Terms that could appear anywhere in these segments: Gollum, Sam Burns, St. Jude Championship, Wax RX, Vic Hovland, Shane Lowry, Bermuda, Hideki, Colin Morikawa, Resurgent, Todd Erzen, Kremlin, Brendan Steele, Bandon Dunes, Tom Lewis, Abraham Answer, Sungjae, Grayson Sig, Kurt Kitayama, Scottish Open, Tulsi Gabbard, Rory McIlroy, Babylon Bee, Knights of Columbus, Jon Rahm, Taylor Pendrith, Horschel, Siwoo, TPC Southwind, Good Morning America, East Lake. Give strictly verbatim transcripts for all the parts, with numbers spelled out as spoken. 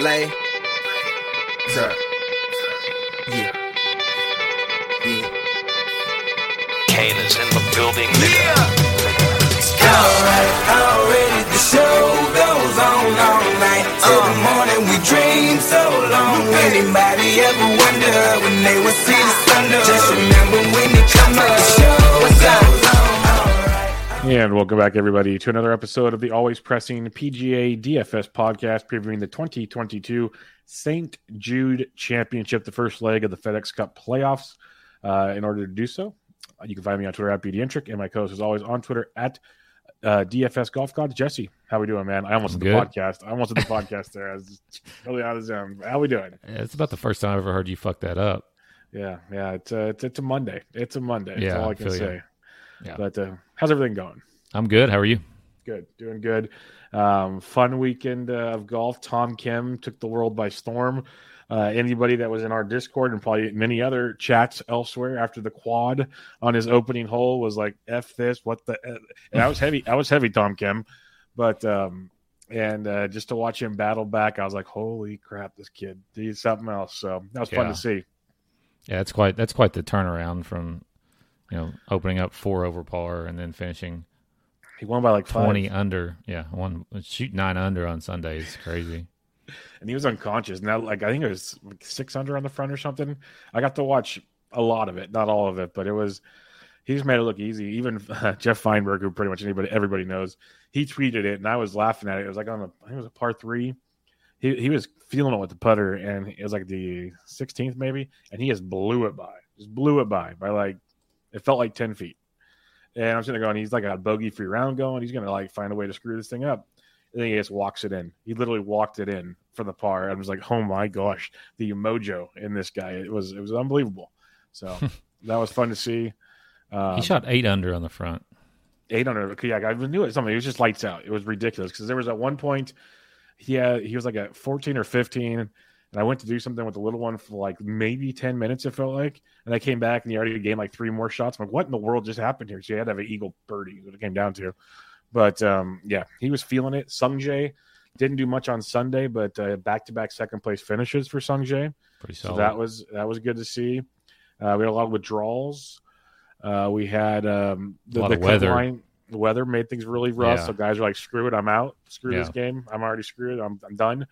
lay. Sir. Yeah. Yeah. Kane is in the building, nigga. Yeah. Alright, already the show goes on all night. Till the morning we dream so long. Anybody ever wonder when they would see the sun? Just remember when they come up, the show goes on. And welcome back, everybody, to another episode of the Always Pressing P G A D F S podcast, previewing the twenty twenty-two Saint Jude Championship, the first leg of the FedEx Cup playoffs. Uh, in order to do so, you can find me on Twitter at bdentrek, and my co-host is always on Twitter at uh, D F S Golf God. Jesse, how we doing, man? I almost did the podcast. I almost did the podcast there. I was really out of zone. How we doing? Yeah, it's about the first time I've ever heard you fuck that up. Yeah, yeah. It's a, it's, it's a Monday. It's a Monday. That's yeah, all I can I say. You. Yeah. But uh, how's everything going? I'm good. How are you? Good. Doing good. Um, fun weekend uh, of golf. Tom Kim took the world by storm. Uh, anybody that was in our Discord and probably many other chats elsewhere after the quad on his opening hole was like, F this, what the... F? And I was heavy. I was heavy, Tom Kim. But, um, and uh, just to watch him battle back, I was like, holy crap, this kid. He's something else. So that was yeah. fun to see. Yeah, that's quite, that's quite the turnaround from... You know, opening up four over par and then finishing. He won by like twenty five. Under. Yeah, one shoot nine under on Sunday is crazy. And he was unconscious. Now, like I think it was like six under on the front or something. I got to watch a lot of it, not all of it, but it was. He just made it look easy. Even uh, Jeff Feinberg, who pretty much anybody everybody knows, he tweeted it, and I was laughing at it. It was like on a, I think it was a par three. He he was feeling it with the putter, and it was like the sixteenth maybe, and he just blew it by, just blew it by by like. It felt like ten feet. And I'm sitting there going, he's like got a bogey free round going. He's going to like find a way to screw this thing up. And then he just walks it in. He literally walked it in for the par. I was like, oh my gosh, the mojo in this guy. It was, it was unbelievable. So that was fun to see. Um, he shot eight under on the front. Eight under. Yeah, I knew it. Something. It was just lights out. It was ridiculous. Cause there was at one point, he had, he was like at fourteen or fifteen. And I went to do something with the little one for like maybe ten minutes, it felt like. And I came back and he already gained like three more shots. I'm like, what in the world just happened here? So he had to have an eagle birdie is what it came down to. But um, yeah, he was feeling it. Sungjae didn't do much on Sunday, but uh, back-to-back second-place finishes for Sungjae. Pretty solid. So that was, that was good to see. Uh, we had a lot of withdrawals. Uh, we had um, the, a lot the of weather. Line, the weather made things really rough. Yeah. So guys are like, screw it, I'm out. Screw yeah. this game. I'm already screwed. I'm, I'm done.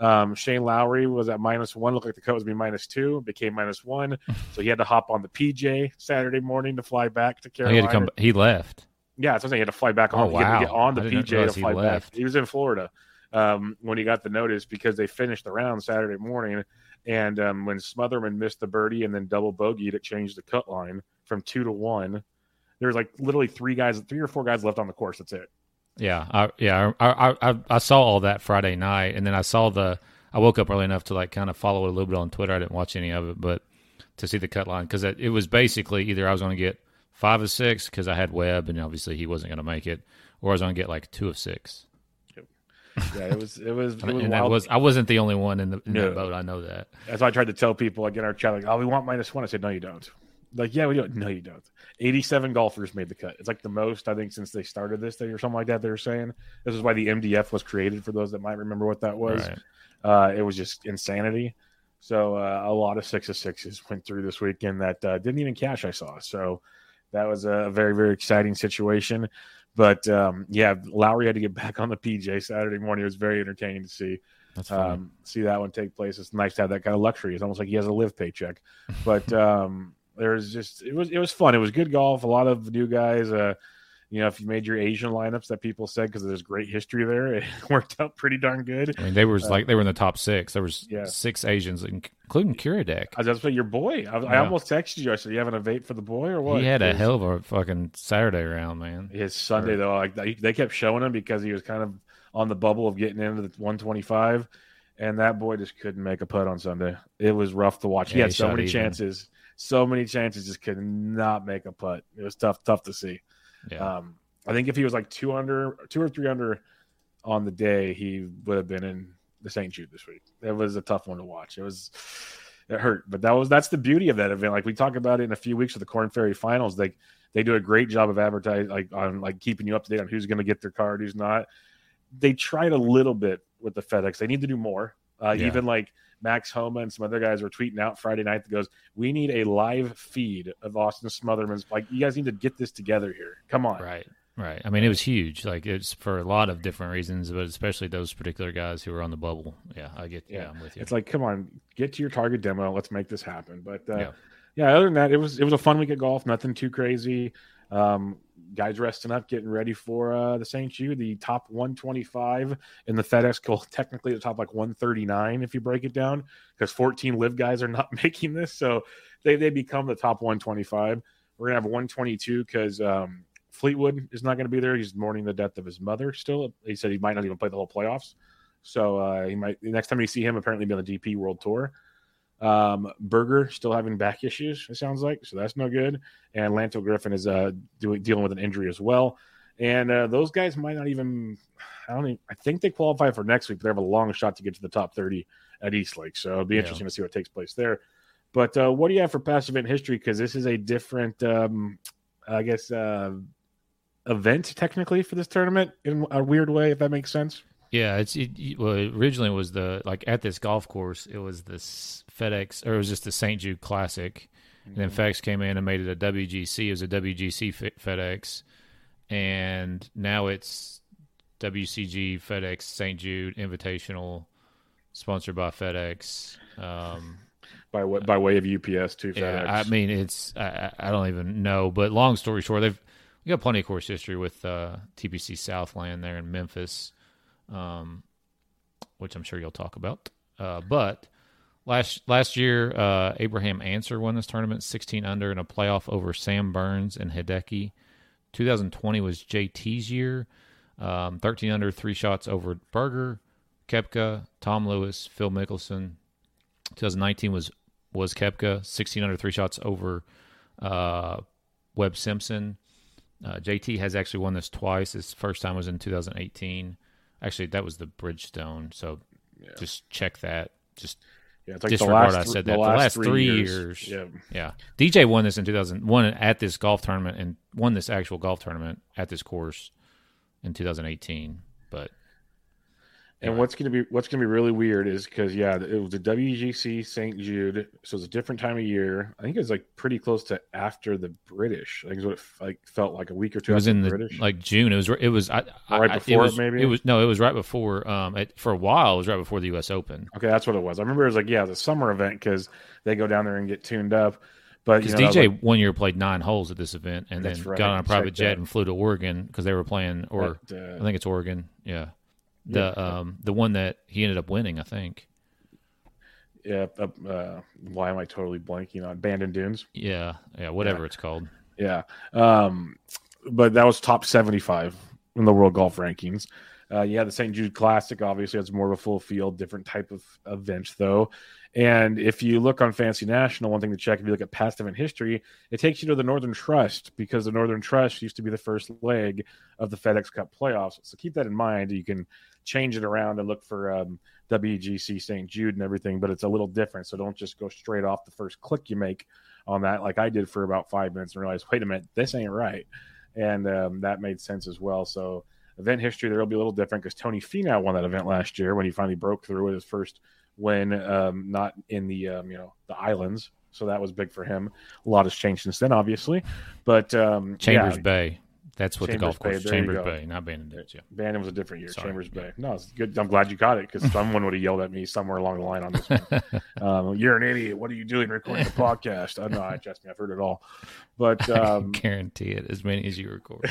Um, Shane Lowry was at minus one. Looked like the cut was be minus two. Became minus one. So he had to hop on the P J Saturday morning to fly back to Carolina. He, had to come, he left. Yeah, that's what I'm saying. He had to fly back on. Oh, wow. He had to get on the P J to fly he back. He was in Florida um, when he got the notice because they finished the round Saturday morning. And um, when Smotherman missed the birdie and then double bogeyed, it changed the cut line from two to one. There was like literally three guys, three or four guys left on the course. That's it. Yeah, I, yeah, I, I I saw all that Friday night, and then I saw the. I woke up early enough to like kind of follow it a little bit on Twitter. I didn't watch any of it, but to see the cut line because it, it was basically either I was going to get five of six because I had Webb, and obviously he wasn't going to make it, or I was going to get like two of six. Yeah, it was it was. It was and I was I wasn't the only one in the in no. that boat. I know that. That's why I tried to tell people like in our chat, like, oh, we want minus one. I said, no, you don't. Like, yeah, we do. No, you don't. eighty-seven golfers made the cut. It's like the most, I think, since they started this thing or something like that, they were saying. This is why the M D F was created, for those that might remember what that was. Right. Uh, it was just insanity. So uh, a lot of six of sixes went through this weekend that uh, didn't even cash, I saw. So that was a very, very exciting situation. But, um, yeah, Lowry had to get back on the P J Saturday morning. It was very entertaining to see. That's um, see that one take place. It's nice to have that kind of luxury. It's almost like he has a live paycheck. But um, – There was just it was it was fun. It was good golf. A lot of new guys. Uh, you know, if you made your Asian lineups that people said because there's great history there, it worked out pretty darn good. I mean, they were uh, like they were in the top six. There was yeah. six Asians, including Kiradek. I was like, your boy. I, yeah. I almost texted you. I said, "You having a vape for the boy or what?" He had a hell of a fucking Saturday round, man. His Sunday or... though, like they kept showing him because he was kind of on the bubble of getting into the one twenty-five, and that boy just couldn't make a putt on Sunday. It was rough to watch. Yeah, he had he so many even. chances. So many chances, just could not make a putt. It was tough, tough to see. Yeah. Um, I think if he was like two under, two or three under on the day, he would have been in the Saint Jude this week. It was a tough one to watch. It was, it hurt, but that was that's the beauty of that event. Like we talk about it in a few weeks with the Corn Ferry Finals. They they do a great job of advertising, like on like keeping you up to date on who's going to get their card, who's not. They tried a little bit with the FedEx. They need to do more. Uh, yeah. Even like Max Homa and some other guys were tweeting out Friday night that goes, we need a live feed of Austin Smotherman's. Like, you guys need to get this together here. Come on. Right. Right. I mean, it was huge. Like, it's for a lot of different reasons, but especially those particular guys who were on the bubble. Yeah, I get. Yeah, yeah I'm with you. It's like, come on, get to your target demo. Let's make this happen. But uh, yeah. yeah, other than that, it was it was a fun week at golf. Nothing too crazy. Um, guys resting up, getting ready for uh, the Saint Jude, the top one twenty-five in the FedEx Cup, technically the top like one thirty-nine if you break it down, because fourteen live guys are not making this, so they they become the top one twenty-five. We're gonna have one twenty-two because um, Fleetwood is not gonna be there. He's mourning the death of his mother still. He said he might not even play the whole playoffs, so uh, he might the next time you see him apparently be on the D P World Tour. Um, Berger still having back issues, it sounds like, so that's no good. And Lanto Griffin is uh doing dealing with an injury as well. And uh, those guys might not even. I don't. Even, I think they qualify for next week, but they have a long shot to get to the top thirty at East Lake. So it'll be interesting yeah. to see what takes place there. But uh, what do you have for past event history? Because this is a different, um, I guess, uh, event technically for this tournament in a weird way, if that makes sense. Yeah, it's it, well. Originally, it was the like at this golf course, it was this FedEx, or it was just the Saint Jude Classic, mm-hmm. and then FedEx came in and made it a W G C. It was a W G C FedEx, and now it's W C G FedEx Saint Jude Invitational, sponsored by FedEx. Um, by what? By way of U P S to yeah, FedEx. I mean, it's I, I don't even know. But long story short, they've we got plenty of course history with uh, T P C Southland there in Memphis. Um, which I'm sure you'll talk about. Uh, but last last year, uh, Abraham Answer won this tournament, sixteen under in a playoff over Sam Burns and Hideki. twenty twenty was J T's year, um, thirteen under, three shots over Berger, Koepka, Tom Lewis, Phil Mickelson. twenty nineteen was was Koepka, sixteen under, three shots over uh, Webb Simpson. Uh, J T has actually won this twice. His first time was in two thousand eighteen. Actually, that was the Bridgestone, so yeah. just check that. Just yeah, it's like disregard the last, I said that. The last, the last three years. years yeah. yeah. D J won this in two thousand one at this golf tournament and won this actual golf tournament at this course in two thousand eighteen. But And anyway. what's going to be what's going to be really weird is because, yeah, it was the W G C Saint Jude, so it's a different time of year. I think it was, like, pretty close to after the British. I think it was what it like, felt like a week or two it was after in the British. Like, June. It was – it was I, right I, before it, was, it maybe? It was, no, it was right before um, – for a while, it was right before the U S Open. Okay, that's what it was. I remember it was, like, yeah, the summer event because they go down there and get tuned up. Because you know, D J like, one year played nine holes at this event and then right. got on a private jet that. and flew to Oregon because they were playing – or but, uh, I think it's Oregon, yeah. The yeah. um the one that he ended up winning, I think. Yeah. Uh, uh, why am I totally blanking on Bandon Dunes? Yeah. Yeah. Whatever yeah. it's called. Yeah. Um, but that was top seventy-five in the world golf rankings. Uh, yeah. The Saint Jude Classic obviously has more of a full field, different type of event though. And if you look on Fantasy National, one thing to check, if you look at past event history, it takes you to the Northern Trust because the Northern Trust used to be the first leg of the FedEx Cup playoffs. So keep that in mind. You can change it around and look for um, W G C Saint Jude and everything, but it's a little different. So don't just go straight off the first click you make on that like I did for about five minutes and realize, wait a minute, this ain't right. And um, that made sense as well. So event history, there will be a little different because Tony Finau won that event last year when he finally broke through with his first when um, not in the, um, you know, the islands. So that was big for him. A lot has changed since then, obviously. But um, Chambers yeah. Bay. That's what Chambers the golf course Bay, Chambers Bay, not Bandon Dunes. Yeah. Bandon was a different year. Sorry. Chambers yeah. Bay. No, it's good. I'm glad you got it because someone would have yelled at me somewhere along the line on this one. um, You're an idiot. What are you doing recording a podcast? I know. I trust me. I've heard it all. But um, I guarantee it. As many as you record.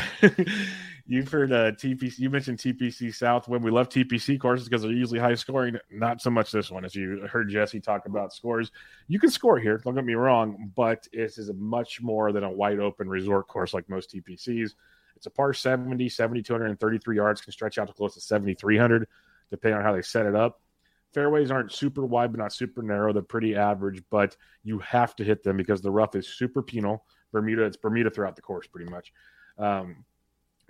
You've heard uh, T P C. You mentioned T P C South. When we love T P C courses because they're usually high scoring. Not so much this one. As you heard Jesse talk about scores, you can score here. Don't get me wrong, but this is much more than a wide open resort course like most T P Cs. It's a par seventy, seventy, two thirty-three yards, can stretch out to close to seventy-three hundred, depending on how they set it up. Fairways aren't super wide, but not super narrow. They're pretty average, but you have to hit them because the rough is super penal. Bermuda, it's Bermuda throughout the course pretty much. Um,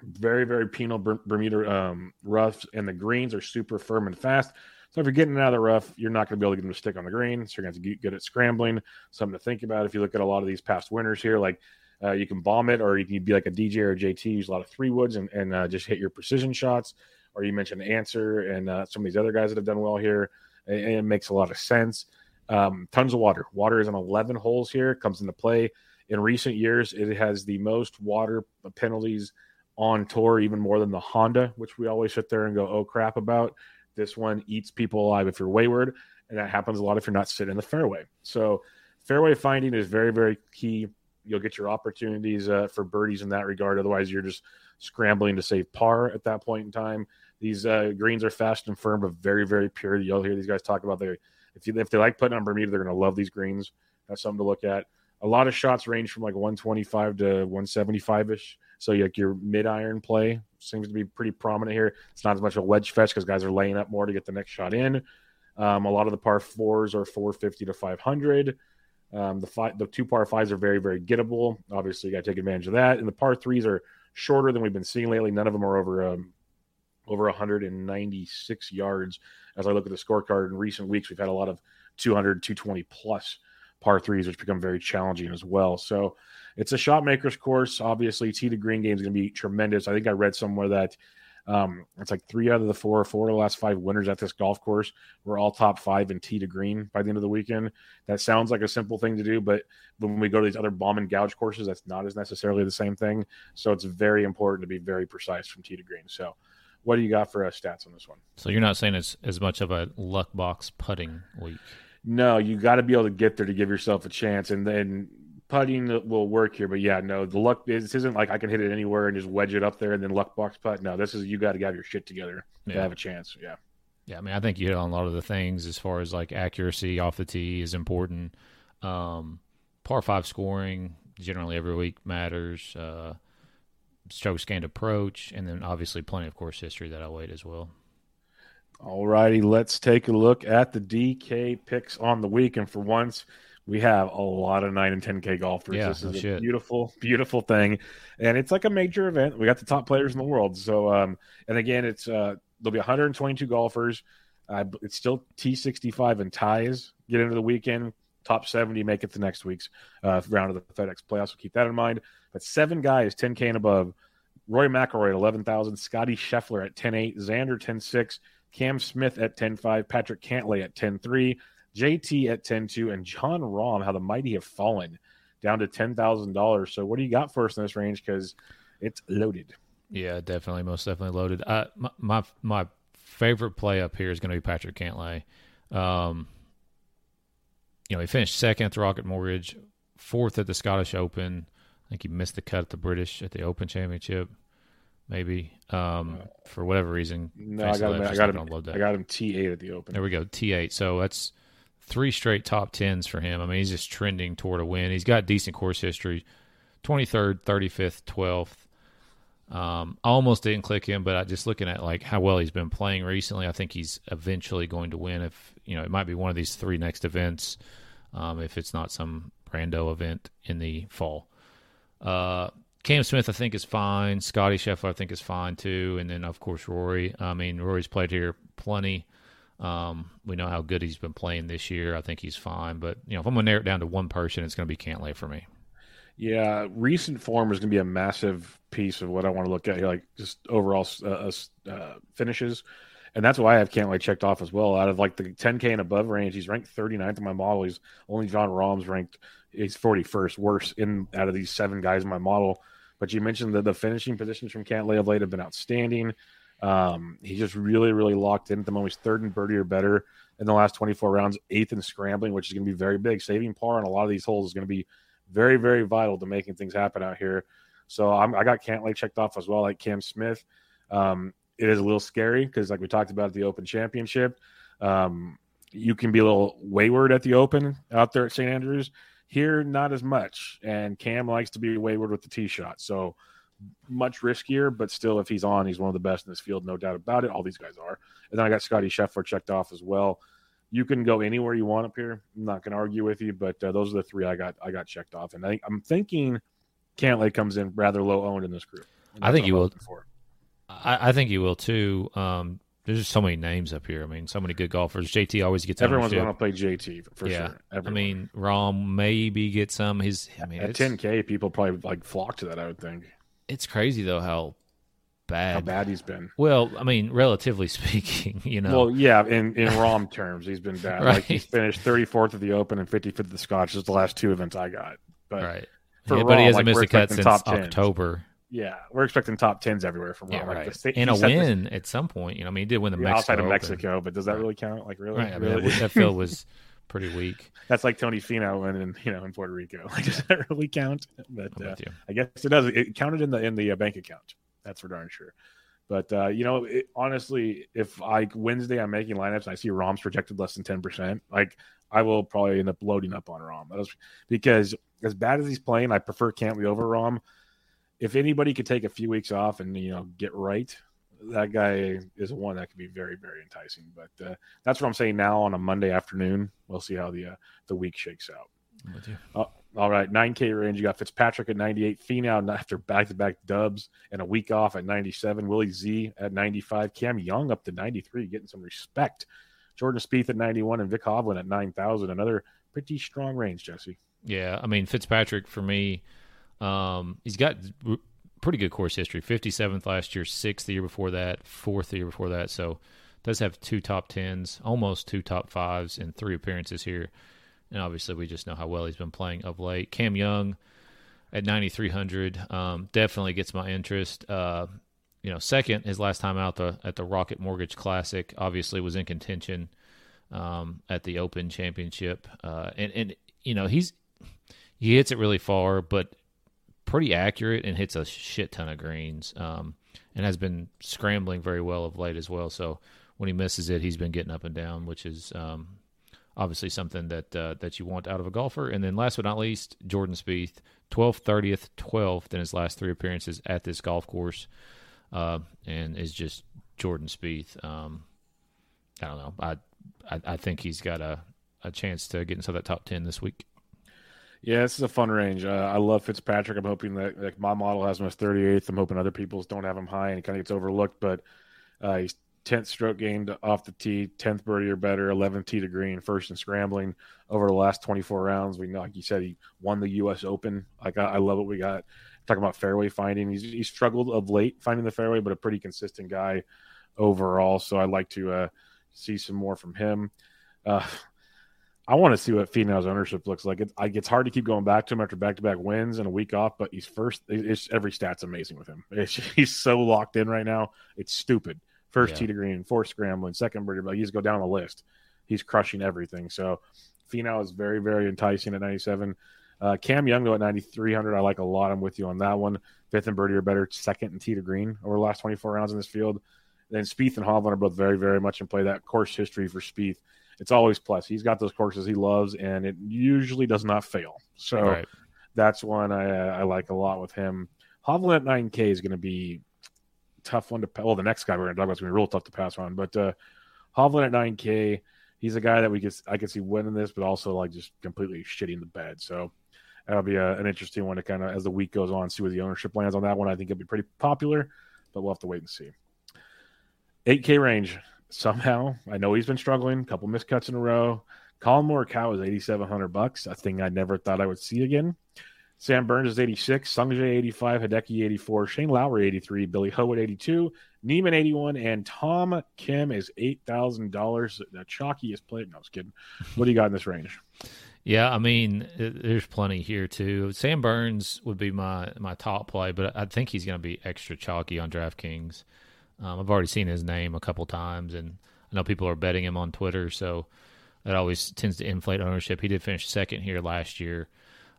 very, very penal Bermuda um, roughs, and the greens are super firm and fast. So if you're getting out of the rough, you're not going to be able to get them to stick on the green. So you're going to have to get good at scrambling. Something to think about if you look at a lot of these past winners here, like Uh, you can bomb it, or you can be like a D J or a J T, use a lot of three woods and, and uh, just hit your precision shots. Or you mentioned Answer and uh, some of these other guys that have done well here. It, it makes a lot of sense. Um, tons of water. Water is on eleven holes here. Comes into play. In recent years, it has the most water penalties on tour, even more than the Honda, which we always sit there and go, oh, crap about. This one eats people alive if you're wayward, and that happens a lot if you're not sitting in the fairway. So fairway finding is very, very key. You'll get your opportunities uh, for birdies in that regard. Otherwise, you're just scrambling to save par at that point in time. These uh, greens are fast and firm, but very, very pure. You'll hear these guys talk about they if, you, if they like putting on Bermuda, they're going to love these greens. That's something to look at. A lot of shots range from like one twenty-five to one seventy-five-ish. So like your mid-iron play seems to be pretty prominent here. It's not as much a wedge fetch because guys are laying up more to get the next shot in. Um, a lot of the par fours are four fifty to five hundred. Um, the five, the two par fives are very, very gettable. Obviously, you got to take advantage of that. And the par threes are shorter than we've been seeing lately. None of them are over um, over one ninety-six yards. As I look at the scorecard in recent weeks, we've had a lot of two hundred, two twenty plus par threes, which become very challenging as well. So it's a shot maker's course. Obviously, tee to green game is going to be tremendous. I think I read somewhere that um, it's like three out of the four, four of the last five winners at this golf course were all top five in tee to green by the end of the weekend. That sounds like a simple thing to do, but when we go to these other bomb and gouge courses, that's not as necessarily the same thing. So it's very important to be very precise from tee to green. So what do you got for us stats on this one? So you're not saying it's as much of a luck box putting week? No, you got to be able to get there to give yourself a chance, and then putting will work here. But yeah, no, the luck this isn't like I can hit it anywhere and just wedge it up there and then luck box putt. No, this is you got to have your shit together to yeah. have a chance. Yeah, yeah. I mean, I think you hit on a lot of the things as far as like accuracy off the tee is important. Um, par five scoring generally every week matters. Uh, stroke scanned approach, and then obviously plenty of course history that I weighed as well. All righty, let's take a look at the D K picks on the week. And for once, we have a lot of nine and ten K golfers. Yeah, this is a shit. beautiful, beautiful thing. And it's like a major event. We got the top players in the world. So, um, and again, it's uh, there'll be one hundred twenty-two golfers. Uh, it's still T sixty-five and ties get into the weekend. Top seventy make it to next week's uh, round of the FedEx playoffs. So keep that in mind. But seven guys, ten K and above. Roy McIlroy at eleven thousand. Scotty Scheffler at ten eight. Xander ten six. Cam Smith at ten five, Patrick Cantlay at ten three, J T at ten two, and Jon Rahm, how the mighty have fallen, down to ten thousand dollars. So what do you got for us in this range? Because it's loaded. Yeah, definitely, most definitely loaded. Uh, my, my my favorite play up here is going to be Patrick Cantlay. Um, you know, he finished second at the Rocket Mortgage, fourth at the Scottish Open. I think he missed the cut at the British at the Open Championship. Maybe um, for whatever reason. No, I got him. I got him, I got him T eight at the Open. There we go, T eight. So that's three straight top tens for him. I mean, he's just trending toward a win. He's got decent course history, twenty-third, thirty-fifth, twelfth. Um, I almost didn't click him, but I just looking at like how well he's been playing recently, I think he's eventually going to win. If you know, it might be one of these three next events, um, if it's not some rando event in the fall. Uh Cam Smith, I think, is fine. Scotty Scheffler, I think, is fine, too. And then, of course, Rory. I mean, Rory's played here plenty. Um, we know how good he's been playing this year. I think he's fine. But, you know, if I'm going to narrow it down to one person, it's going to be Cantlay for me. Yeah, recent form is going to be a massive piece of what I want to look at here, like just overall uh, uh, finishes. And that's why I have Cantlay checked off as well. Out of, like, the ten K and above range, he's ranked thirty-ninth in my model. He's only Jon Rahm's ranked he's forty-first, worse in out of these seven guys in my model. But you mentioned that the finishing positions from Cantlay of late have been outstanding. Um, he just really, really locked in at the moment. He's third in birdie or better in the last twenty-four rounds, eighth in scrambling, which is going to be very big. Saving par on a lot of these holes is going to be very, very vital to making things happen out here. So I'm, I got Cantlay checked off as well, like Cam Smith. Um, it is a little scary because, like we talked about at the Open Championship, um, you can be a little wayward at the Open out there at Saint Andrews. Here, not as much, and Cam likes to be wayward with the tee shot, so much riskier, but still, if he's on, he's one of the best in this field, no doubt about it. All these guys are. And then I got Scotty Scheffler checked off as well. You can go anywhere you want up here. I'm not going to argue with you, but uh, those are the three I got I got checked off, and I think, I'm thinking Cantlay comes in rather low-owned in this group. I think you will. I, I think you will, too. Um, there's just so many names up here. I mean, so many good golfers. J T always gets everyone's going to play J T for yeah. sure. Everyone. I mean, Rahm maybe get some. His I mean, at ten K, people probably like flock to that. I would think it's crazy though how bad. How bad he's been. Well, I mean, relatively speaking, you know. Well, yeah, in, in Rahm terms, he's been bad. Right. Like, he's finished thirty-fourth of the Open and fifty-fifth of the Scottish. Is the last two events I got. But right. For yeah, Rahm, but he hasn't like, missed a cut since October. Yeah, we're expecting top tens everywhere from Rahm. Yeah, right. Like the, and a win this, at some point. You know, I mean, he did win the yeah, Mexico outside of Mexico, Open. But does that right. really count? Like, really? Right. really? I mean, that field was pretty weak. That's like Tony Finau winning, you know, in Puerto Rico. Like, does that really count? But uh, I guess it does. It counted in the in the uh, bank account. That's for darn sure. But uh, you know, it, honestly, if I Wednesday I'm making lineups and I see Rahm's projected less than ten percent, like I will probably end up loading up on Rahm. That was, because as bad as he's playing, I prefer Cantlay over Rahm. If anybody could take a few weeks off and, you know, get right, that guy is one that could be very, very enticing. But uh, that's what I'm saying now on a Monday afternoon. We'll see how the uh, the week shakes out. Uh, all right, nine K range. You got Fitzpatrick at ninety-eight, Finau after back-to-back dubs and a week off at ninety-seven, Willie Z at ninety-five, Cam Young up to ninety-three, getting some respect. Jordan Spieth at ninety-one and Vic Hovland at nine thousand. Another pretty strong range, Jesse. Yeah, I mean, Fitzpatrick for me, um, he's got r- pretty good course history. fifty-seventh last year, sixth the year before that, fourth the year before that. So does have two top tens, almost two top fives, and three appearances here. And obviously we just know how well he's been playing of late. Cam Young at ninety-three hundred um, definitely gets my interest. Uh, you know, second his last time out the, at the Rocket Mortgage Classic, obviously was in contention um, at the Open Championship. Uh, and, and, you know, he's he hits it really far, but pretty accurate and hits a shit ton of greens um, and has been scrambling very well of late as well. So when he misses it, he's been getting up and down, which is um, – obviously something that uh, that you want out of a golfer. And then last but not least, Jordan Spieth, twelfth, thirtieth, twelfth in his last three appearances at this golf course, uh, and is just Jordan Spieth. Um, I don't know. I, I I think he's got a, a chance to get into that top ten this week. Yeah, this is a fun range. Uh, I love Fitzpatrick. I'm hoping that like my model has him as thirty-eighth. I'm hoping other people's don't have him high and it kind of gets overlooked, but uh, he's tenth stroke gained off the tee, tenth birdie or better, eleventh tee to green, first in scrambling over the last twenty-four rounds. We know, like you said, he won the U S Open. Like, I, I love what we got. Talking about fairway finding. He's, he's struggled of late finding the fairway, but a pretty consistent guy overall. So I'd like to uh, see some more from him. Uh, I want to see what Finau's ownership looks like. It, I, it's hard to keep going back to him after back-to-back wins and a week off, but he's first. It's, every stat's amazing with him. It's, he's so locked in right now. It's stupid. First yeah. tee to green, fourth scrambling, second birdie, but you just go down the list. He's crushing everything. So Finau is very, very enticing at ninety-seven. Uh, Cam Young, though, at ninety-three hundred. I like a lot. I'm with you on that one. Fifth and birdie or better, second and tee to green over the last twenty-four rounds in this field. Then Spieth and Hovland are both very, very much in play. That course history for Spieth, it's always plus. He's got those courses he loves, and it usually does not fail. So right. that's one I, I like a lot with him. Hovland at nine K is going to be tough one to – well, the next guy we're going to talk about is going to be real tough to pass on. But uh, Hovland at nine K, he's a guy that we could – I could see winning this, but also, like, just completely shitting the bed. So that'll be a, an interesting one to kind of, as the week goes on, see where the ownership lands on that one. I think it'll be pretty popular, but we'll have to wait and see. eight K range somehow. I know he's been struggling, a couple missed cuts in a row. Colin Morikawa is eighty-seven hundred bucks, a thing I never thought I would see again. Sam Burns is eighty-six, Sungjae eighty-five, Hideki eighty-four, Shane Lowry eighty-three, Billy Howard eighty-two, Neiman eighty-one, and Tom Kim is eight thousand dollars. The chalkiest play. No, I was kidding. What do you got in this range? Yeah, I mean, there's plenty here too. Sam Burns would be my, my top play, but I think he's going to be extra chalky on DraftKings. Um, I've already seen his name a couple times, and I know people are betting him on Twitter, so that always tends to inflate ownership. He did finish second here last year.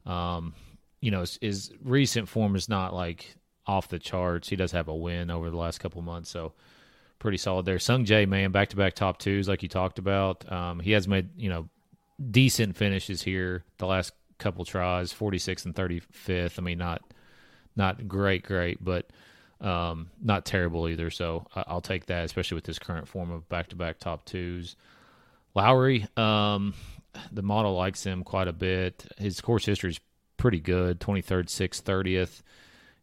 Um, You know, his, his recent form is not, like, off the charts. He does have a win over the last couple months, so pretty solid there. Sungjae, man, back-to-back top twos like you talked about. Um, he has made, you know, decent finishes here the last couple tries, forty-sixth and thirty-fifth. I mean, not not great, great, but um, not terrible either. So I, I'll take that, especially with this current form of back-to-back top twos. Lowry, um, the model likes him quite a bit. His course history is pretty good, twenty-third, sixth, thirtieth.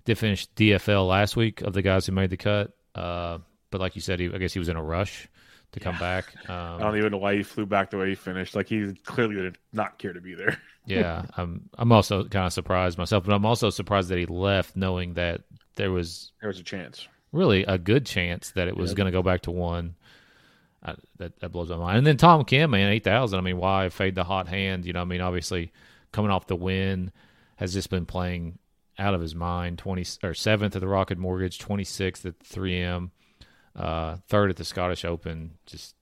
Did finish D F L last week of the guys who made the cut. Uh, but like you said, he, I guess he was in a rush to come yeah. back. Um, I don't even know why he flew back the way he finished. Like, he clearly did not care to be there. yeah, I'm I'm also kind of surprised myself, but I'm also surprised that he left knowing that there was... There was a chance. really a good chance that it was yep. going to go back to one. I, that, that blows my mind. And then Tom Kim, man, eight thousand. I mean, why fade the hot hand? You know, I mean, obviously coming off the win, has just been playing out of his mind. twenty or seventh at the Rocket Mortgage, twenty-sixth at the three M, uh, third at the Scottish Open, just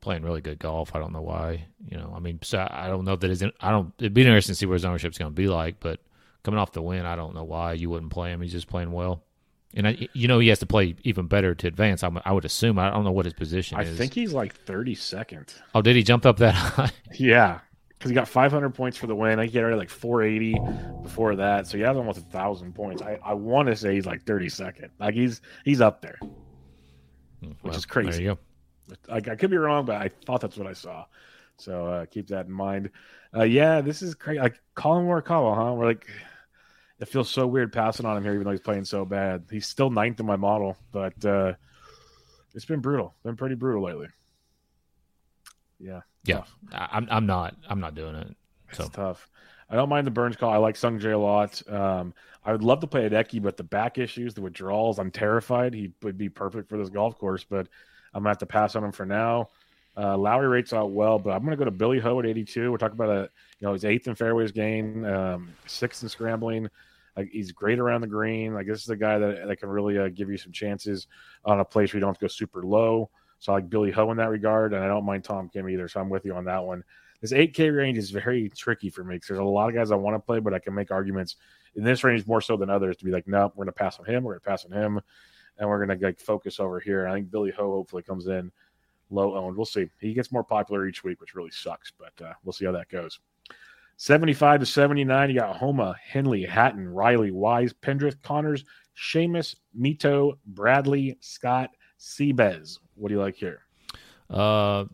playing really good golf. I don't know why, you know, I mean, so I don't know that is I don't, it'd be interesting to see what his ownership's going to be like, but coming off the win, I don't know why you wouldn't play him. He's just playing well. And I, you know, he has to play even better to advance. I'm, I would assume, I don't know what his position I is. I think he's like thirty-second. Oh, did he jump up that high? Yeah. Cause he got five hundred points for the win. I think he had already like four eighty before that. So he has almost a thousand points. I, I want to say he's like thirty-second. Like he's, he's up there, which well, is crazy. There you go. I, I could be wrong, but I thought that's what I saw. So uh, keep that in mind. Uh, yeah, this is crazy. Like Colin Morikawa, huh? We're like, it feels so weird passing on him here, even though he's playing so bad. He's still ninth in my model, but uh, it's been brutal. Been pretty brutal lately. Yeah. Yeah. Tough. I'm. I'm not. I'm not doing it. So. It's tough. I don't mind the Burns call. I like Sungjae a lot. Um, I would love to play Hideki, but the back issues, the withdrawals, I'm terrified. He would be perfect for this golf course, but I'm going to have to pass on him for now. Uh, Lowry rates out well, but I'm going to go to Billy Howard, eighty-two. We're talking about a, you know, his eighth in fairways gain, um, sixth in scrambling. Like he's great around the green. Like this is a guy that, that can really uh, give you some chances on a place where you don't have to go super low. So I like Billy Ho in that regard, and I don't mind Tom Kim either. So I'm with you on that one. This eight K range is very tricky for me because there's a lot of guys I want to play, but I can make arguments in this range more so than others to be like, no, we're going to pass on him. We're going to pass on him. And we're going to like focus over here. I think Billy Ho hopefully comes in low owned. We'll see. He gets more popular each week, which really sucks, but uh, we'll see how that goes. seventy-five to seventy-nine, you got Homa, Henley, Hatton, Riley, Wise, Pendrith, Connors, Seamus, Mito, Bradley, Scott, Seabez. What do you like here? Uh,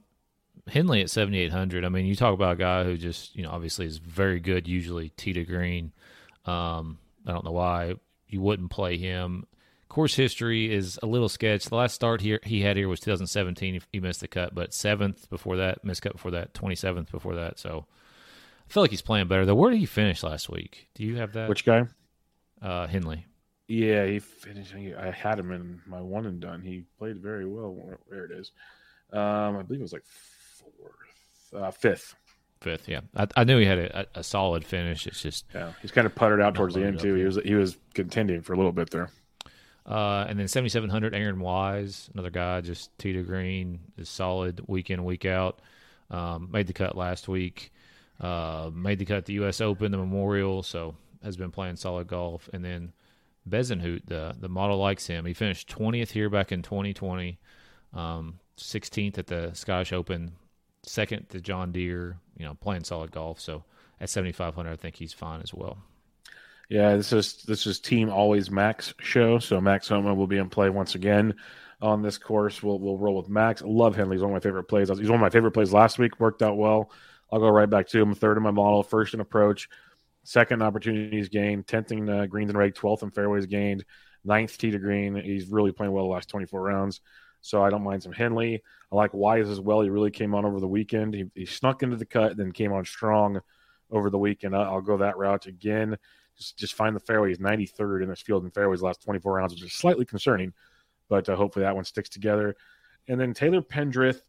Henley at seventy-eight hundred. I mean, you talk about a guy who just, you know, obviously is very good, usually tee to green. Um, I don't know why you wouldn't play him. Course history is a little sketch. The last start here he had here was two thousand seventeen. He missed the cut, but seventh before that, missed cut before that, twenty-seventh before that. So I feel like he's playing better though. Where did he finish last week? Do you have that? Which guy? Uh, Henley. Yeah, he finished. I had him in my one and done. He played very well. Where it is, um, I believe it was like fourth, uh, fifth. Fifth, yeah. I, I knew he had a, a solid finish. It's just yeah, he's kind of puttered out towards the end too. He was he was contending for a little bit there. Uh, and then seventy-seven hundred, Aaron Wise, another guy, just tee to green, is solid week in, week out. Um, made the cut last week. Uh, made the cut at the U S Open, the Memorial, so has been playing solid golf. And then Bezenhut, the the model likes him. He finished twentieth here back in twenty twenty, um, sixteenth at the Scottish Open, second to John Deere, you know, playing solid golf. So at seventy-five hundred, I think he's fine as well. Yeah, this is this is Team Always Max show. So Max Homa will be in play once again on this course. We'll we'll roll with Max. I love Henley. He's one of my favorite plays. He's one of my favorite plays last week. Worked out well. I'll go right back to him. Third in my model. First in approach. Second opportunities gained. Tenth in uh, greens and reg. Twelfth in fairways gained. Ninth tee to green. He's really playing well the last twenty-four rounds. So I don't mind some Henley. I like Wise as well. He really came on over the weekend. He, he snuck into the cut, then came on strong over the weekend. I'll, I'll go that route again. Just find the fairways, ninety-third in this field in fairways the last twenty-four rounds, which is slightly concerning, but uh, hopefully that one sticks together. And then Taylor Pendrith,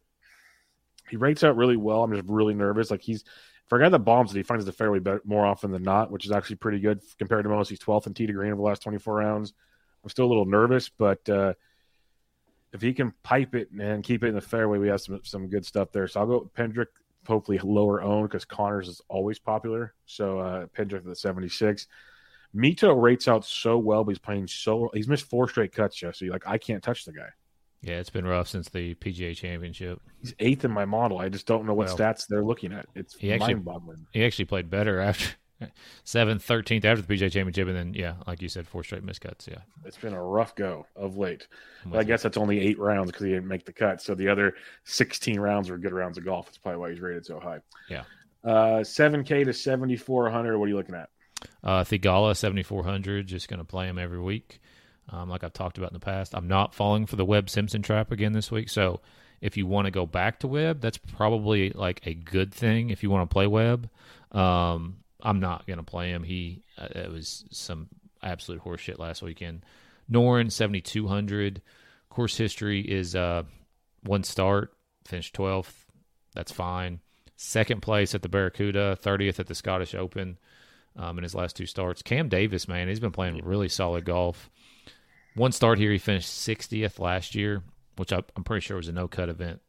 he rates out really well. I'm just really nervous. Like he's for a guy that bombs it, he finds the fairway better, more often than not, which is actually pretty good compared to most. He's twelfth in tee to green over the last twenty-four rounds. I'm still a little nervous, but uh, if he can pipe it and keep it in the fairway, we have some some good stuff there. So I'll go with Pendrith. Hopefully lower owned because Connors is always popular. So uh, Pendrith at seventy-six. Mito rates out so well, but he's playing so – he's missed four straight cuts, Jesse. Like, I can't touch the guy. Yeah, it's been rough since the P G A Championship. He's eighth in my model. I just don't know what well, stats they're looking at. It's he actually, mind-boggling. He actually played better after seventh, thirteenth after the P G A Championship, and then, yeah, like you said, four straight missed cuts, yeah. It's been a rough go of late. But I guess that's only eight rounds because he didn't make the cut, so the other sixteen rounds were good rounds of golf. That's probably why he's rated so high. Yeah. Uh, seven K to seventy-four hundred, what are you looking at? Uh, Thigala, seventy-four hundred, just going to play him every week. Um, like I've talked about in the past, I'm not falling for the Webb Simpson trap again this week. So if you want to go back to Webb, that's probably like a good thing if you want to play Webb. Um, I'm not going to play him. He uh, it was some absolute horseshit last weekend. Norin, seventy-two hundred. Course history is uh, one start, finished twelfth. That's fine. Second place at the Barracuda, thirtieth at the Scottish Open um, in his last two starts. Cam Davis, man, he's been playing really solid golf. One start here, he finished sixtieth last year, which I, I'm pretty sure was a no-cut event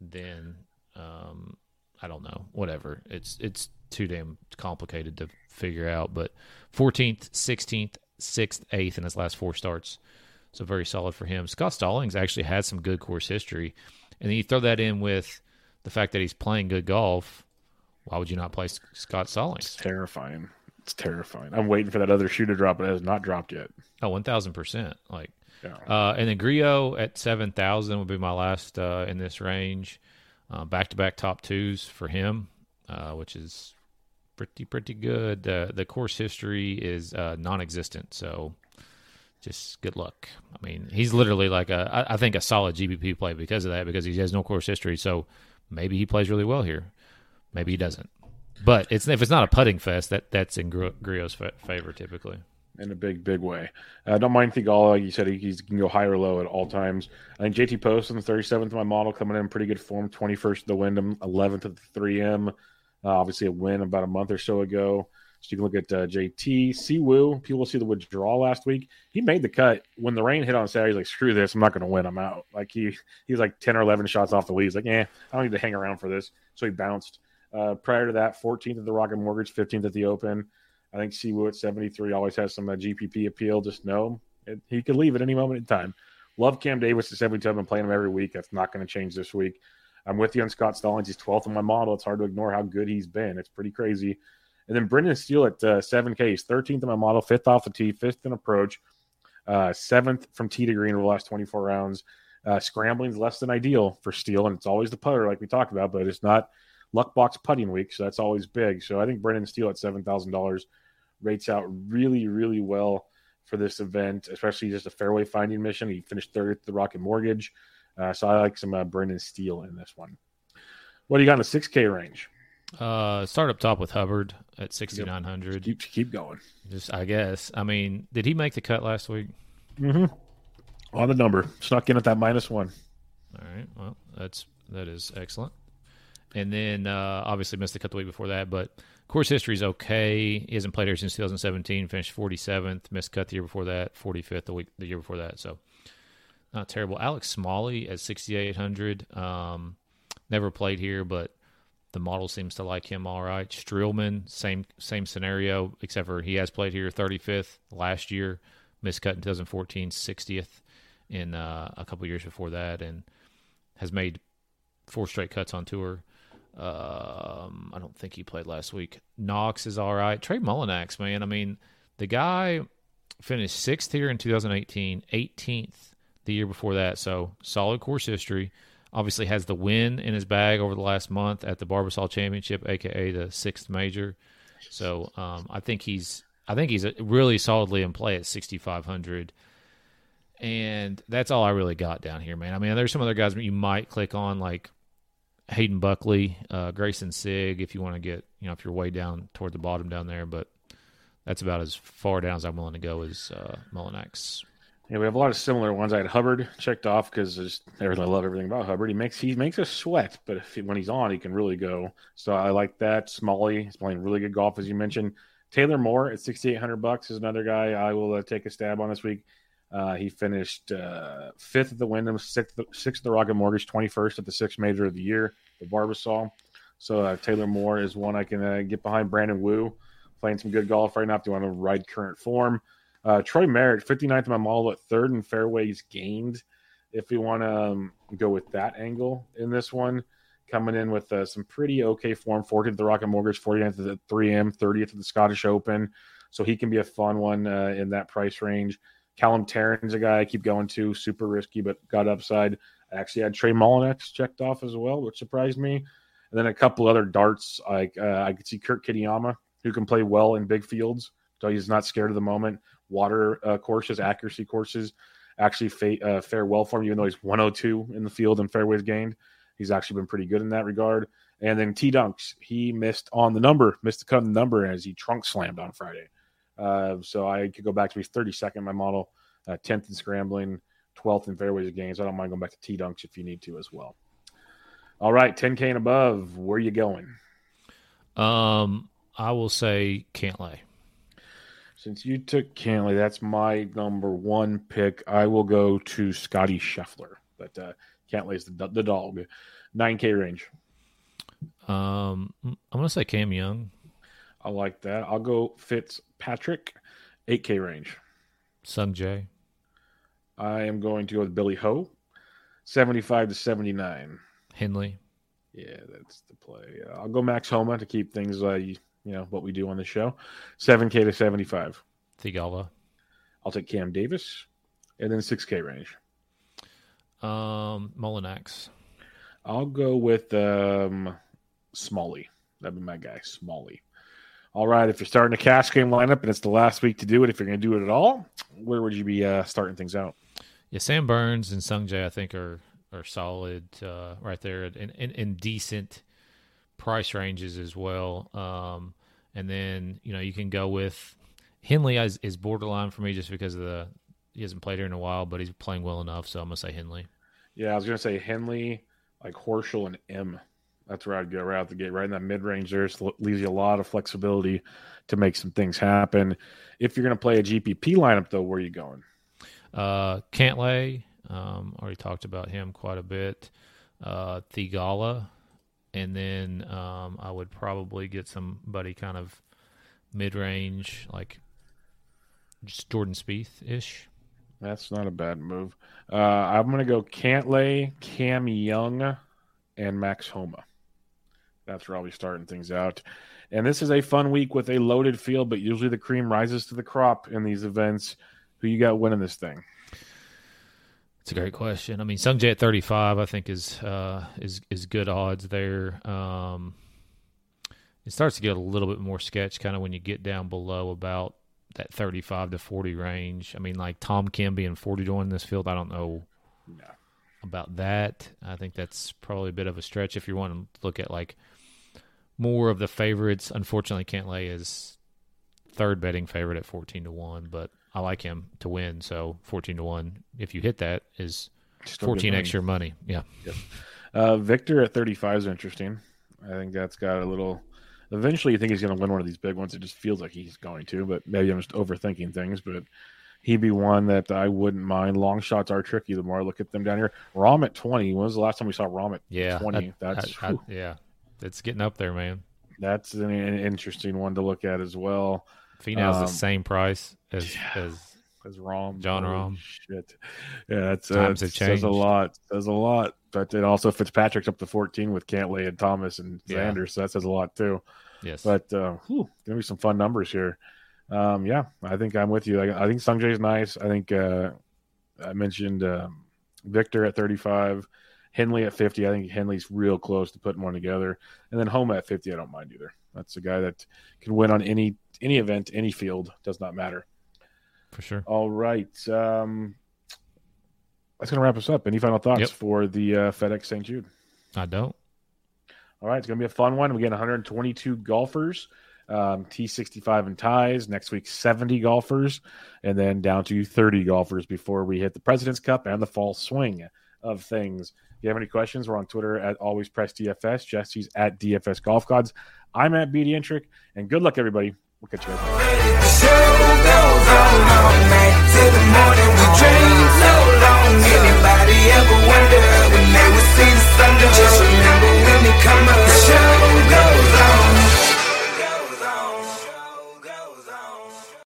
then. Um, I don't know. Whatever. It's it's too damn complicated to figure out. But fourteenth, sixteenth, sixth, eighth in his last four starts. So very solid for him. Scott Stallings actually had some good course history. And then you throw that in with the fact that he's playing good golf. Why would you not play Scott Stallings? It's terrifying. It's terrifying. I'm waiting for that other shoe to drop, but it has not dropped yet. Oh, one thousand percent. Like, yeah. uh, and then Griot at seven thousand would be my last uh, in this range. Uh, back-to-back top twos for him, uh, which is pretty, pretty good. Uh, the course history is uh, non-existent, so just good luck. I mean, he's literally like a, I, I think, a solid G B P play because of that, because he has no course history, so maybe he plays really well here. Maybe he doesn't. But it's if it's not a putting fest, that, that's in Griot's fa- favor typically. In a big, big way. I uh, don't mind Thigala. Like you said, he, he can go high or low at all times. I think J T Poston, thirty-seventh in my model, coming in pretty good form, twenty-first at the Wyndham, eleventh at the three M. Uh, obviously a win about a month or so ago. So you can look at uh, J T. Siwoo, people see the withdrawal last week. He made the cut. When the rain hit on Saturday, he's like, screw this, I'm not going to win, I'm out. Like he, he was like ten or eleven shots off the lead. He's like, eh, I don't need to hang around for this. So he bounced. Uh, prior to that, fourteenth at the Rocket Mortgage, fifteenth at the Open. I think Siwoo at seventy-three always has some uh, G P P appeal. Just know it, he could leave at any moment in time. Love Cam Davis at seventy-two. I've been playing him every week. That's not going to change this week. I'm with you on Scott Stallings. He's twelfth in my model. It's hard to ignore how good he's been. It's pretty crazy. And then Brendan Steele at uh, seven K. He's thirteenth in my model, fifth off the tee, fifth in approach, uh, seventh from tee to green over the last twenty-four rounds. Uh, scrambling is less than ideal for Steele, and it's always the putter like we talked about, but it's not luck box putting week, so that's always big. So I think Brendan Steele at seven thousand dollars rates out really, really well for this event, especially just a fairway finding mission. He finished third at the Rocket Mortgage. Uh, so I like some uh, Brendan Steele in this one. What do you got in the six K range? Uh, start up top with Hubbard at sixty-nine hundred. Keep, keep going. Just, I guess. I mean, did he make the cut last week? Mm-hmm. On the number. Snuck in at that minus one. All right. Well, that's that is excellent. And then uh, obviously missed the cut the week before that, but course history is okay. He hasn't played here since two thousand seventeen. Finished forty-seventh, missed cut the year before that, forty-fifth the week the year before that. So not terrible. Alex Smalley at sixty-eight hundred. Um, never played here, but the model seems to like him all right. Streelman, same same scenario, except for he has played here thirty-fifth last year, missed cut in two thousand fourteen, sixtieth in uh, a couple years before that, and has made four straight cuts on tour. Um, I don't think he played last week. Knox is all right. Trey Mullinax, man. I mean, the guy finished sixth here in two thousand eighteen, eighteenth the year before that. So solid course history. Obviously has the win in his bag over the last month at the Barbasol Championship, aka the sixth major. So um, I think he's I think he's really solidly in play at sixty-five hundred. And that's all I really got down here, man. I mean, there's some other guys you might click on, like Hayden Buckley, uh, Grayson Sig, if you want to get, you know, if you're way down toward the bottom down there, but that's about as far down as I'm willing to go is uh, Mullinax. Yeah, we have a lot of similar ones. I had Hubbard checked off because I love everything about Hubbard. He makes he makes us sweat, but if he, when he's on, he can really go. So I like that. Smalley is playing really good golf, as you mentioned. Taylor Moore at sixty-eight hundred bucks is another guy I will uh, take a stab on this week. Uh, he finished uh, fifth at the Wyndham, sixth, sixth at the Rocket Mortgage, twenty-first at the sixth major of the year, the Barbasol. So uh, Taylor Moore is one I can uh, get behind. Brandon Wu playing some good golf right now if you want to ride current form. Uh, Troy Merritt, fifty-ninth in my model at third in fairways gained, if you want to um, go with that angle in this one. Coming in with uh, some pretty okay form, fourteenth at the Rocket Mortgage, forty-ninth at the three M, thirtieth at the Scottish Open. So he can be a fun one uh, in that price range. Callum Tarrant's a guy I keep going to, super risky, but got upside. I actually had Trey Mullinax checked off as well, which surprised me. And then a couple other darts. I, uh, I could see Kurt Kitayama, who can play well in big fields, so he's not scared of the moment. Water uh, courses, accuracy courses, actually fa- uh, fare well for him, even though he's one oh two in the field and fairways gained. He's actually been pretty good in that regard. And then T-Dunks, he missed on the number, missed the cut on the number as he trunk slammed on Friday. Uh, so I could go back to his thirty-second in my model, uh, tenth in scrambling, twelfth in fairways of games. I don't mind going back to tee dunks if you need to as well. All right, ten K and above, where are you going? Um, I will say Cantlay. Since you took Cantlay, that's my number one pick. I will go to Scotty Scheffler, but uh, Cantlay is the, the dog. nine K range. Um, I'm going to say Cam Young. I like that. I'll go Fitzpatrick, eight K range. Sungjae. I am going to go with Billy Ho, seventy-five to seventy-nine. Henley. Yeah, that's the play. Uh, I'll go Max Homa to keep things, uh, you, you know, what we do on the show. seven K to seventy-five. Thigala. I'll take Cam Davis. And then six K range. Um, Mullinax. I'll go with um, Smalley. That'd be my guy, Smalley. All right, if you're starting a cash game lineup and it's the last week to do it, if you're going to do it at all, where would you be uh, starting things out? Yeah, Sam Burns and Sungjae, I think, are are solid uh, right there and in, in, in decent price ranges as well. Um, and then, you know, you can go with Henley is, is borderline for me just because of the he hasn't played here in a while, but he's playing well enough, so I'm going to say Henley. Yeah, I was going to say Henley, like Horschel and M. That's where I'd go right out the gate, right in that mid-range there. So leaves you a lot of flexibility to make some things happen. If you're going to play a G P P lineup, though, where are you going? Uh, Cantlay, um, already talked about him quite a bit. Uh, Thigala, and then um, I would probably get somebody kind of mid-range, like just Jordan Spieth-ish. That's not a bad move. Uh, I'm going to go Cantlay, Cam Young, and Max Homa. That's where I'll be starting things out. And this is a fun week with a loaded field, but usually the cream rises to the crop in these events. Who you got winning this thing? It's a great question. I mean, Sungjae at thirty-five, I think, is uh, is is good odds there. Um, it starts to get a little bit more sketch kind of when you get down below about that thirty-five to forty range. I mean, like Tom Kim being forty to one in this field, I don't know. No. About that, I think that's probably a bit of a stretch. If you want to look at like more of the favorites, unfortunately, Cantlay is third betting favorite at fourteen to one, but I like him to win. So fourteen to one, if you hit that, is still fourteen extra money. Yeah. Yep. Uh, Victor at thirty-five is interesting. I think that's got a little. Eventually, you think he's going to win one of these big ones. It just feels like he's going to, but maybe I'm just overthinking things. But he'd be one that I wouldn't mind. Long shots are tricky the more I look at them down here. Rahm at twenty. When was the last time we saw Rahm at yeah, twenty? That, That's I, I, yeah. It's getting up there, man. That's an, an interesting one to look at as well. Finau's um, the same price as yeah, as, as Rahm. Jon Rahm. Shit. Yeah, that's uh, times have changed. Says a lot. Says a lot. But it also Fitzpatrick's up to fourteen with Cantlay and Thomas and Xander, yeah. So that says a lot too. Yes. But uh, whew, gonna be some fun numbers here. Um, yeah, I think I'm with you. I, I think Sungjae is nice. I think uh, I mentioned uh, Victor at thirty-five, Henley at fifty. I think Henley's real close to putting one together. And then Homa at fifty, I don't mind either. That's a guy that can win on any any event, any field. Does not matter. For sure. All right. Um, that's going to wrap us up. Any final thoughts yep. for the uh, FedEx Saint Jude? I don't. All right. It's going to be a fun one. We get one hundred twenty-two golfers. Um, T sixty-five and ties. Next week, seventy golfers, and then down to thirty golfers before we hit the President's Cup and the fall swing of things. If you have any questions, we're on Twitter at always press D F S. Jesse's at D F S Golf Gods. I'm at bdentrek, and good luck, everybody. We'll catch you guys.